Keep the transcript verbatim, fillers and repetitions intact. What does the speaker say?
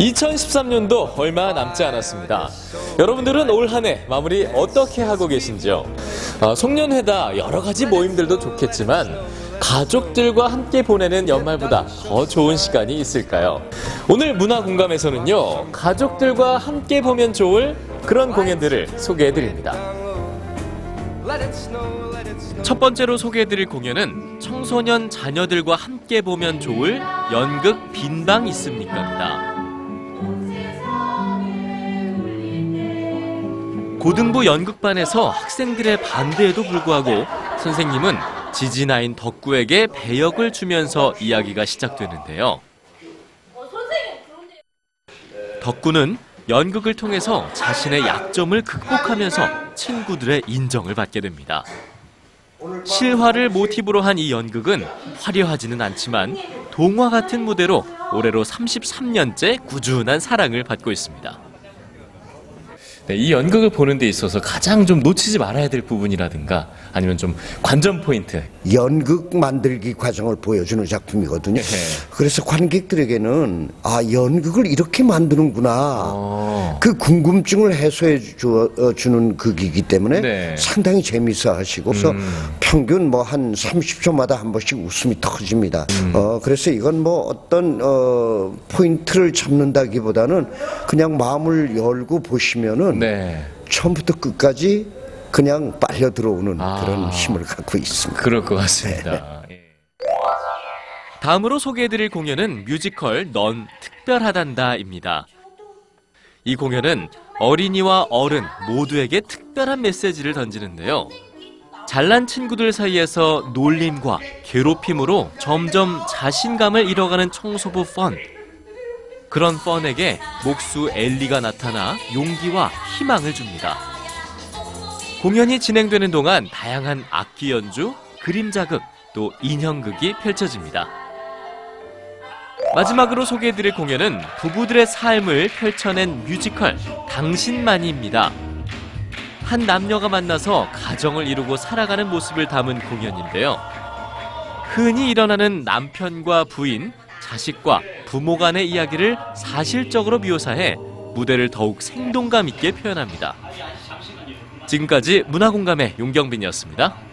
이천십삼 년도 얼마 남지 않았습니다. 여러분들은 올 한 해 마무리 어떻게 하고 계신지요? 아, 송년회다 여러 가지 모임들도 좋겠지만 가족들과 함께 보내는 연말보다 더 좋은 시간이 있을까요? 오늘 문화공감에서는요, 가족들과 함께 보면 좋을 그런 공연들을 소개해드립니다. 첫 번째로 소개해드릴 공연은 청소년 자녀들과 함께 보면 좋을 연극 빈방 있습니까입니다. 고등부 연극반에서 학생들의 반대에도 불구하고 선생님은 지진아인 덕구에게 배역을 주면서 이야기가 시작되는데요. 덕구는 연극을 통해서 자신의 약점을 극복하면서 친구들의 인정을 받게 됩니다. 실화를 모티브로 한 이 연극은 화려하지는 않지만 동화 같은 무대로 올해로 삼십삼 년째 꾸준한 사랑을 받고 있습니다. 네, 이 연극을 보는 데 있어서 가장 좀 놓치지 말아야 될 부분이라든가 아니면 좀 관전 포인트. 연극 만들기 과정을 보여주는 작품이거든요. 그래서 관객들에게는 아, 연극을 이렇게 만드는구나. 오. 그 궁금증을 해소해 주, 어, 주는 극이기 때문에 네. 상당히 재미있어 하시고 그래서 음. 평균 뭐 한 삼십 초마다 한 번씩 웃음이 터집니다. 음. 어, 그래서 이건 뭐 어떤 어, 포인트를 잡는다기보다는 그냥 마음을 열고 보시면은 네. 처음부터 끝까지 그냥 빨려 들어오는 아, 그런 힘을 갖고 있습니다. 그럴 것 같습니다. 네. 다음으로 소개해드릴 공연은 뮤지컬 넌 특별하단다입니다. 이 공연은 어린이와 어른 모두에게 특별한 메시지를 던지는데요. 잘난 친구들 사이에서 놀림과 괴롭힘으로 점점 자신감을 잃어가는 청소부 펀. 그런 뻔에게 목수 엘리가 나타나 용기와 희망을 줍니다. 공연이 진행되는 동안 다양한 악기 연주, 그림자극, 또 인형극이 펼쳐집니다. 마지막으로 소개해드릴 공연은 부부들의 삶을 펼쳐낸 뮤지컬 당신만이입니다. 한 남녀가 만나서 가정을 이루고 살아가는 모습을 담은 공연인데요. 흔히 일어나는 남편과 부인, 자식과 부모 간의 이야기를 사실적으로 묘사해 무대를 더욱 생동감 있게 표현합니다. 지금까지 문화공감의 용경빈이었습니다.